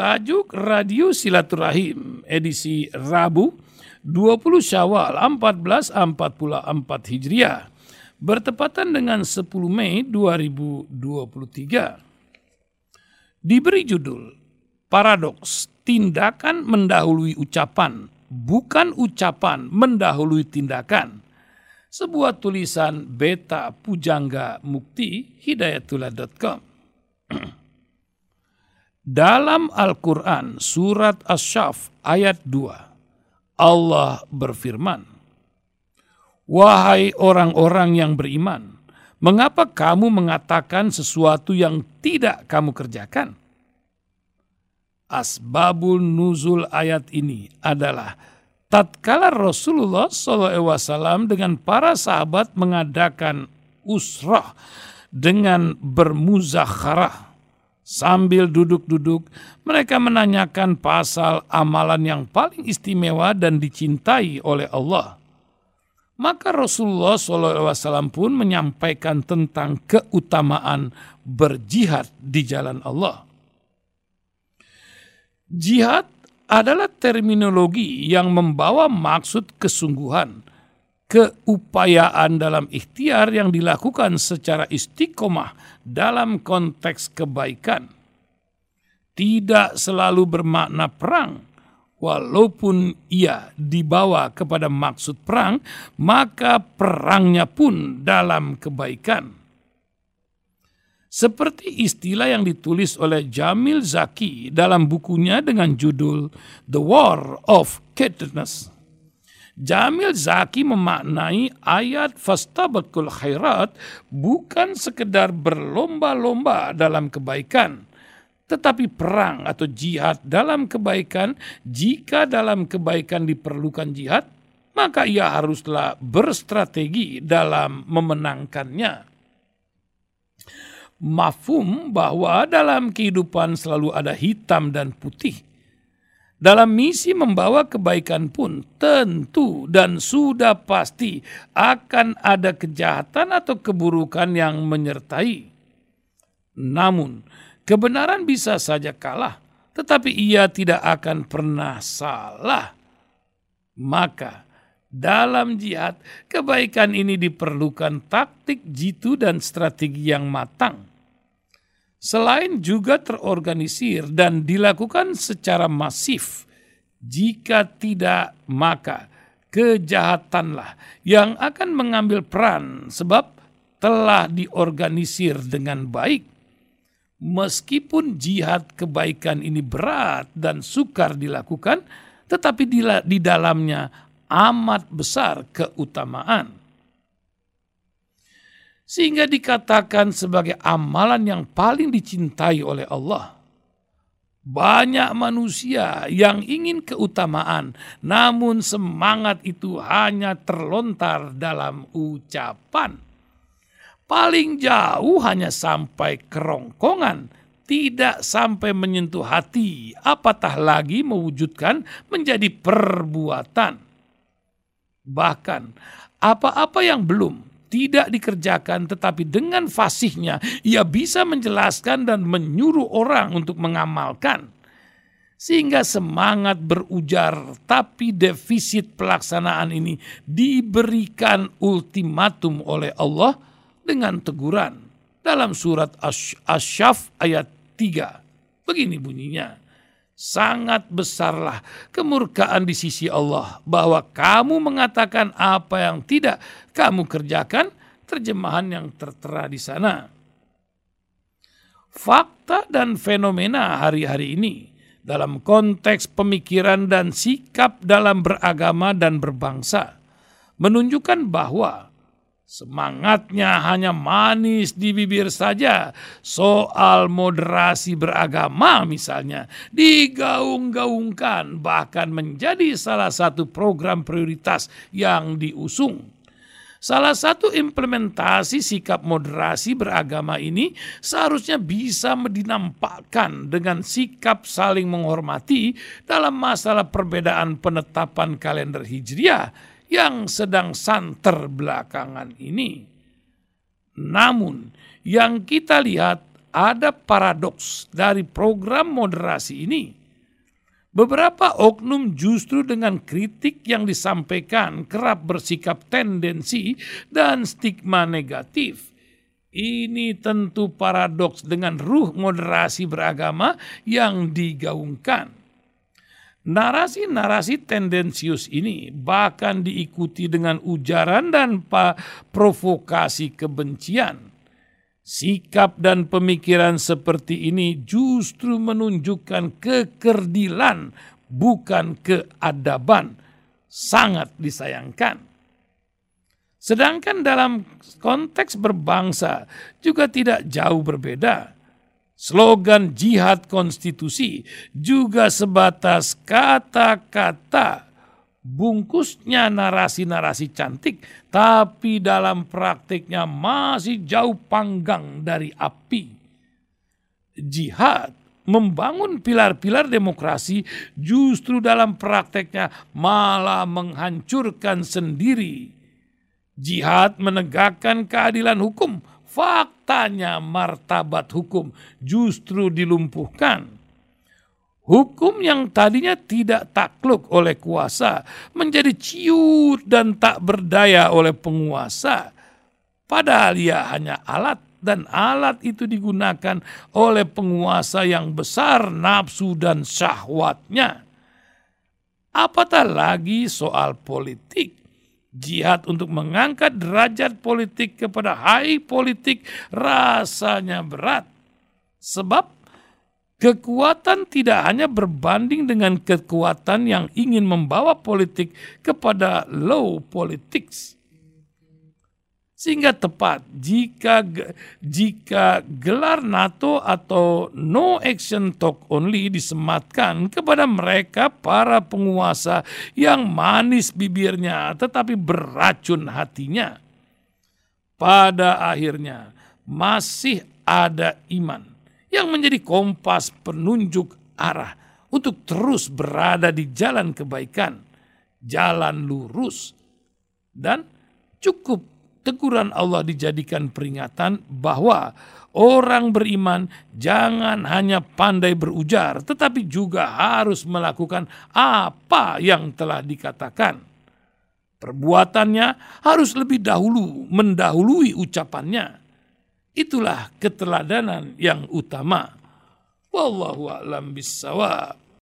Tajuk Radio Silaturahim edisi Rabu 20 Syawal 1444 Hijriah bertepatan dengan 10 Mei 2023. Diberi judul Paradoks, tindakan mendahului ucapan, bukan ucapan mendahului tindakan. Sebuah tulisan Beta Pujangga Mukti, hidayatullah.com. Dalam Al-Quran surat Ash-Shaff ayat 2, Allah berfirman, "Wahai orang-orang yang beriman, mengapa kamu mengatakan sesuatu yang tidak kamu kerjakan?" Asbabun nuzul ayat ini adalah tatkala Rasulullah SAW dengan para sahabat mengadakan usrah dengan bermudzakarah. Sambil duduk-duduk, mereka menanyakan pasal amalan yang paling istimewa dan dicintai oleh Allah. Maka Rasulullah SAW pun menyampaikan tentang keutamaan berjihad di jalan Allah. Jihad adalah terminologi yang membawa maksud kesungguhan, keupayaan dalam ikhtiar yang dilakukan secara istiqomah dalam konteks kebaikan. Tidak selalu bermakna perang, walaupun ia dibawa kepada maksud perang, maka perangnya pun dalam kebaikan. Seperti istilah yang ditulis oleh Jamil Zaki dalam bukunya dengan judul The War of Kindness. Jamil Zaki memaknai ayat Fastabiqul khairat bukan sekedar berlomba-lomba dalam kebaikan, tetapi perang atau jihad dalam kebaikan. Jika dalam kebaikan diperlukan jihad, maka ia haruslah berstrategi dalam memenangkannya. Mafhum bahwa dalam kehidupan selalu ada hitam dan putih. Dalam misi membawa kebaikan pun tentu dan sudah pasti akan ada kejahatan atau keburukan yang menyertai. Namun, kebenaran bisa saja kalah, tetapi ia tidak akan pernah salah. Maka, dalam jihad, kebaikan ini diperlukan taktik, jitu, dan strategi yang matang. Selain juga terorganisir dan dilakukan secara masif, jika tidak maka kejahatanlah yang akan mengambil peran sebab telah diorganisir dengan baik. Meskipun jihad kebaikan ini berat dan sukar dilakukan, tetapi di dalamnya amat besar keutamaan. Sehingga dikatakan sebagai amalan yang paling dicintai oleh Allah. Banyak manusia yang ingin keutamaan, namun semangat itu hanya terlontar dalam ucapan. Paling jauh hanya sampai kerongkongan, tidak sampai menyentuh hati, apatah lagi mewujudkan menjadi perbuatan. Bahkan, apa-apa yang belum tidak dikerjakan, tetapi dengan fasihnya ia bisa menjelaskan dan menyuruh orang untuk mengamalkan. Sehingga semangat berujar tapi defisit pelaksanaan ini diberikan ultimatum oleh Allah dengan teguran. Dalam surat Ash-Shaff ayat 3, begini bunyinya. Sangat besarlah kemurkaan di sisi Allah bahwa kamu mengatakan apa yang tidak kamu kerjakan, terjemahan yang tertera di sana. Fakta dan fenomena hari-hari ini dalam konteks pemikiran dan sikap dalam beragama dan berbangsa menunjukkan bahwa semangatnya hanya manis di bibir saja. Soal moderasi beragama misalnya digaung-gaungkan, bahkan menjadi salah satu program prioritas yang diusung. Salah satu implementasi sikap moderasi beragama ini seharusnya bisa dinampakkan dengan sikap saling menghormati dalam masalah perbedaan penetapan kalender Hijriah yang sedang santer belakangan ini. Namun, yang kita lihat ada paradoks dari program moderasi ini. Beberapa oknum justru dengan kritik yang disampaikan kerap bersikap tendensi dan stigma negatif. Ini tentu paradoks dengan ruh moderasi beragama yang digaungkan. Narasi-narasi tendensius ini bahkan diikuti dengan ujaran dan provokasi kebencian. Sikap dan pemikiran seperti ini justru menunjukkan kekerdilan, bukan keadaban. Sangat disayangkan. Sedangkan dalam konteks berbangsa juga tidak jauh berbeda. Slogan jihad konstitusi juga sebatas kata-kata, bungkusnya narasi-narasi cantik, tapi dalam praktiknya masih jauh panggang dari api. Jihad membangun pilar-pilar demokrasi justru dalam praktiknya malah menghancurkan sendiri. Jihad menegakkan keadilan hukum, faktanya martabat hukum justru dilumpuhkan. Hukum yang tadinya tidak takluk oleh kuasa menjadi ciut dan tak berdaya oleh penguasa. Padahal ia hanya alat dan alat itu digunakan oleh penguasa yang besar nafsu dan syahwatnya. Apatah lagi soal politik. Jihad untuk mengangkat derajat politik kepada high politik rasanya berat. Sebab kekuatan tidak hanya berbanding dengan kekuatan yang ingin membawa politik kepada low politics. Sehingga tepat jika gelar NATO atau No Action Talk Only disematkan kepada mereka para penguasa yang manis bibirnya tetapi beracun hatinya. Pada akhirnya masih ada iman yang menjadi kompas penunjuk arah untuk terus berada di jalan kebaikan, jalan lurus, dan cukup teguran Allah dijadikan peringatan bahwa orang beriman jangan hanya pandai berujar, tetapi juga harus melakukan apa yang telah dikatakan. Perbuatannya harus lebih dahulu mendahului ucapannya. Itulah keteladanan yang utama. Wallahu a'lam bissawab.